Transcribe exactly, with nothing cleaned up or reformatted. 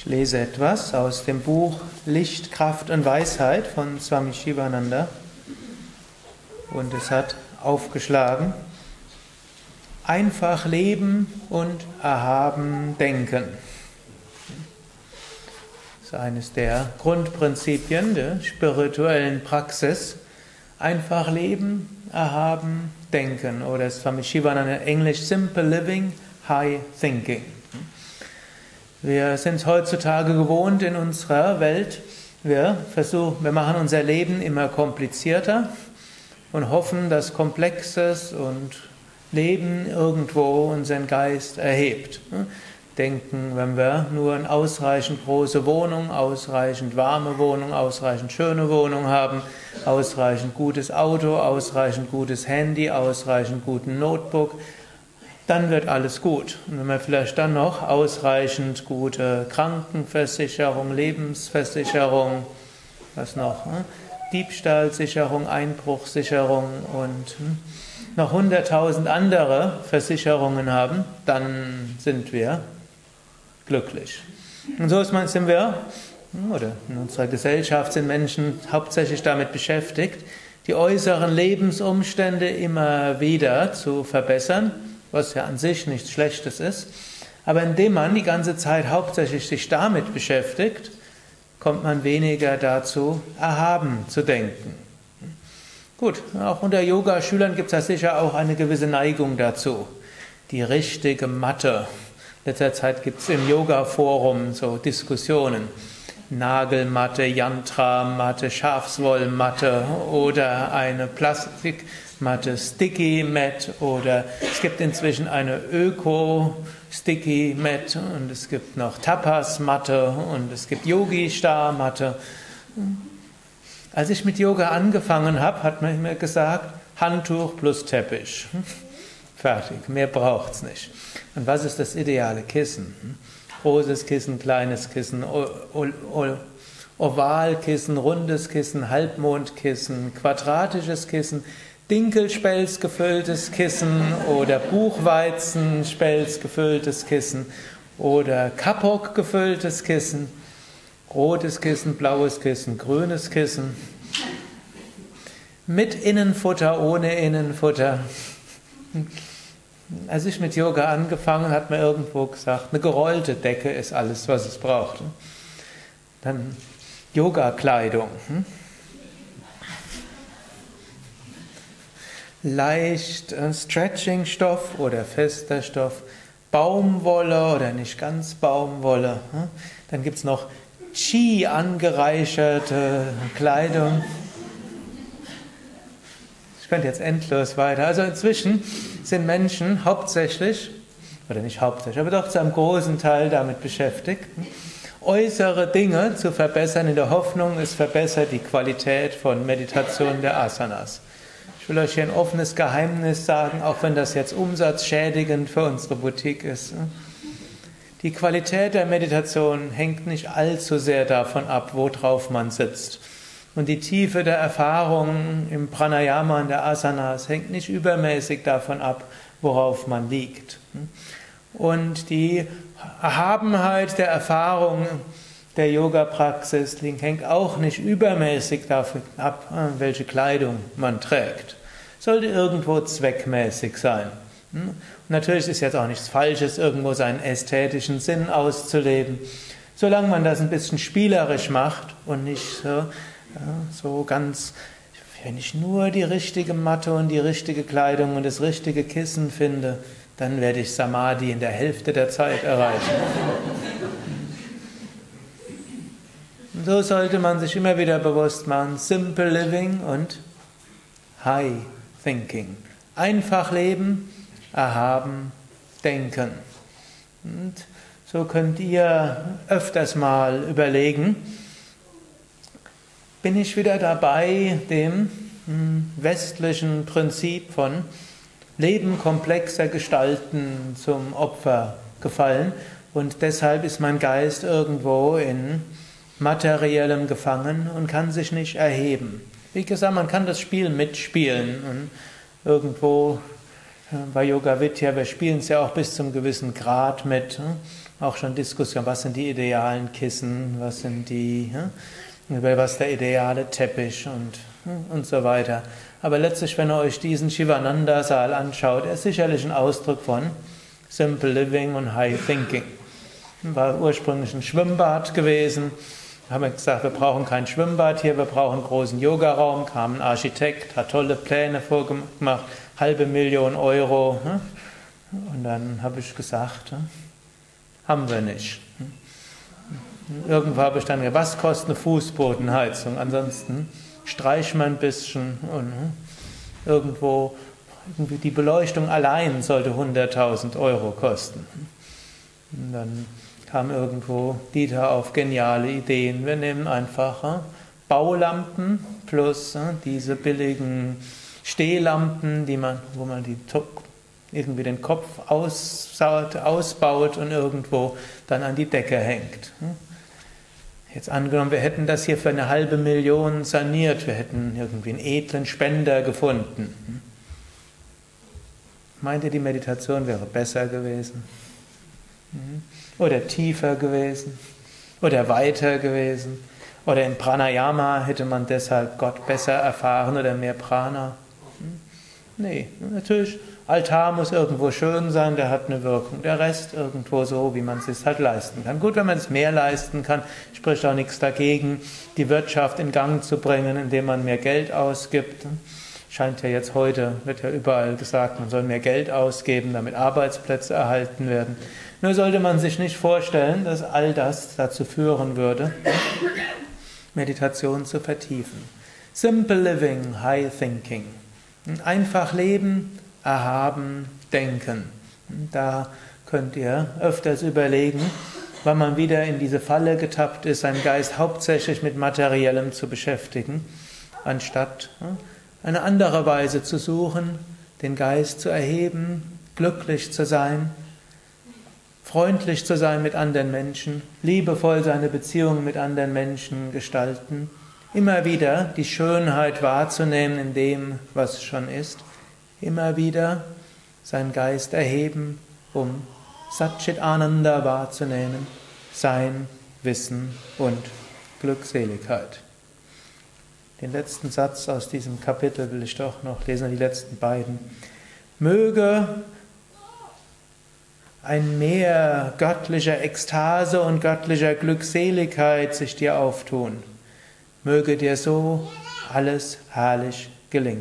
Ich lese etwas aus dem Buch Licht, Kraft und Weisheit von Swami Sivananda. Und es hat aufgeschlagen: Einfach leben und erhaben denken. Das ist eines der Grundprinzipien der spirituellen Praxis. Einfach leben, erhaben denken. Oder Swami Sivananda in Englisch: Simple living, high thinking. Wir sind es heutzutage gewohnt in unserer Welt, wir versuchen, wir machen unser Leben immer komplizierter und hoffen, dass Komplexes und Leben irgendwo unseren Geist erhebt. Denken, wenn wir nur eine ausreichend große Wohnung, ausreichend warme Wohnung, ausreichend schöne Wohnung haben, ausreichend gutes Auto, ausreichend gutes Handy, ausreichend guten Notebook, dann wird alles gut. Und wenn wir vielleicht dann noch ausreichend gute Krankenversicherung, Lebensversicherung, was noch, ne? Diebstahlsicherung, Einbruchsicherung und noch hunderttausend andere Versicherungen haben, dann sind wir glücklich. Und so ist man, sind wir, oder in unserer Gesellschaft sind Menschen hauptsächlich damit beschäftigt, die äußeren Lebensumstände immer wieder zu verbessern, was ja an sich nichts Schlechtes ist. Aber indem man die ganze Zeit hauptsächlich sich damit beschäftigt, kommt man weniger dazu, erhaben zu denken. Gut, auch unter Yoga-Schülern gibt es da sicher auch eine gewisse Neigung dazu. Die richtige Matte. In letzter Zeit gibt es im Yoga-Forum so Diskussionen. Nagelmatte, Yantra-Matte, Schafswollmatte oder eine Plastikmatte, Sticky-Matte, oder es gibt inzwischen eine Öko-Sticky-Matte und es gibt noch Tapas-Matte und es gibt Yogi-Star-Matte. Als ich mit Yoga angefangen habe, hat man mir gesagt, Handtuch plus Teppich. Fertig, mehr braucht's nicht. Und was ist das ideale Kissen? Großes Kissen, kleines Kissen, Ovalkissen, rundes Kissen, Halbmondkissen, quadratisches Kissen, Dinkelspelz gefülltes Kissen oder Buchweizenspelz gefülltes Kissen oder Kapok gefülltes Kissen, rotes Kissen, blaues Kissen, grünes Kissen, mit Innenfutter, ohne Innenfutter. Als ich mit Yoga angefangen habe, hat man irgendwo gesagt, eine gerollte Decke ist alles, was es braucht. Dann Yoga-Kleidung. Leicht Stretching-Stoff oder fester Stoff. Baumwolle oder nicht ganz Baumwolle. Dann gibt es noch Qi angereicherte Kleidung. Ich könnte jetzt endlos weiter. Also inzwischen sind Menschen hauptsächlich, oder nicht hauptsächlich, aber doch zu einem großen Teil damit beschäftigt, äußere Dinge zu verbessern, in der Hoffnung, es verbessert die Qualität von Meditation der Asanas. Ich will euch hier ein offenes Geheimnis sagen, auch wenn das jetzt umsatzschädigend für unsere Boutique ist. Die Qualität der Meditation hängt nicht allzu sehr davon ab, worauf man sitzt. Und die Tiefe der Erfahrung im Pranayama und der Asanas hängt nicht übermäßig davon ab, worauf man liegt. Und die Erhabenheit der Erfahrung der Yoga-Praxis hängt auch nicht übermäßig davon ab, welche Kleidung man trägt. Sollte irgendwo zweckmäßig sein. Und natürlich ist jetzt auch nichts Falsches, irgendwo seinen ästhetischen Sinn auszuleben. Solange man das ein bisschen spielerisch macht und nicht so... Ja, so ganz, wenn ich nur die richtige Matte und die richtige Kleidung und das richtige Kissen finde, dann werde ich Samadhi in der Hälfte der Zeit erreichen. Und so sollte man sich immer wieder bewusst machen, Simple Living und High Thinking. Einfach leben, erhaben, denken. Und so könnt ihr öfters mal überlegen, bin ich wieder dabei, dem westlichen Prinzip von Leben komplexer gestalten zum Opfer gefallen und deshalb ist mein Geist irgendwo in Materiellem gefangen und kann sich nicht erheben. Wie gesagt, man kann das Spiel mitspielen und irgendwo bei Yoga Vidya, wir spielen es ja auch bis zum gewissen Grad mit. auch schon Diskussion, was sind die idealen Kissen, was sind die, über was der ideale Teppich und, und so weiter. Aber letztlich, wenn ihr euch diesen Shivananda-Saal anschaut, er ist sicherlich ein Ausdruck von Simple Living und High Thinking. War ursprünglich ein Schwimmbad gewesen, haben wir gesagt, wir brauchen kein Schwimmbad hier, wir brauchen einen großen Yogaraum, kam ein Architekt, hat tolle Pläne vorgemacht, halbe Million Euro. Und dann habe ich gesagt, haben wir nicht. Irgendwo habe ich dann gesagt, was kostet eine Fußbodenheizung? Ansonsten streichen wir ein bisschen und irgendwo, die Beleuchtung allein sollte hunderttausend Euro kosten. Und dann kam irgendwo Dieter auf geniale Ideen. Wir nehmen einfach äh, Baulampen plus äh, diese billigen Stehlampen, die man, wo man die irgendwie den Kopf aussaut, ausbaut und irgendwo dann an die Decke hängt. Jetzt angenommen, wir hätten das hier für eine halbe Million saniert. Wir hätten irgendwie einen edlen Spender gefunden. Meint ihr, die Meditation wäre besser gewesen? Oder tiefer gewesen, oder weiter gewesen, oder in Pranayama hätte man deshalb Gott besser erfahren oder mehr Prana. Nee, natürlich, Altar muss irgendwo schön sein, der hat eine Wirkung, der Rest irgendwo so, wie man es sich halt leisten kann. Gut, wenn man es mehr leisten kann, spricht auch nichts dagegen, die Wirtschaft in Gang zu bringen, indem man mehr Geld ausgibt. Scheint ja jetzt heute, wird ja überall gesagt, man soll mehr Geld ausgeben, damit Arbeitsplätze erhalten werden. Nur sollte man sich nicht vorstellen, dass all das dazu führen würde, Meditation zu vertiefen. Simple Living, High Thinking. Einfach leben, erhaben, denken. Da könnt ihr öfters überlegen, wann man wieder in diese Falle getappt ist, seinen Geist hauptsächlich mit Materiellem zu beschäftigen, anstatt eine andere Weise zu suchen, den Geist zu erheben, glücklich zu sein, freundlich zu sein mit anderen Menschen, liebevoll seine Beziehungen mit anderen Menschen gestalten, immer wieder die Schönheit wahrzunehmen in dem, was schon ist, immer wieder seinen Geist erheben, um Satchitananda wahrzunehmen, Sein, Wissen und Glückseligkeit. Den letzten Satz aus diesem Kapitel will ich doch noch lesen, die letzten beiden. Möge ein Meer göttlicher Ekstase und göttlicher Glückseligkeit sich dir auftun. Möge dir so alles herrlich gelingen.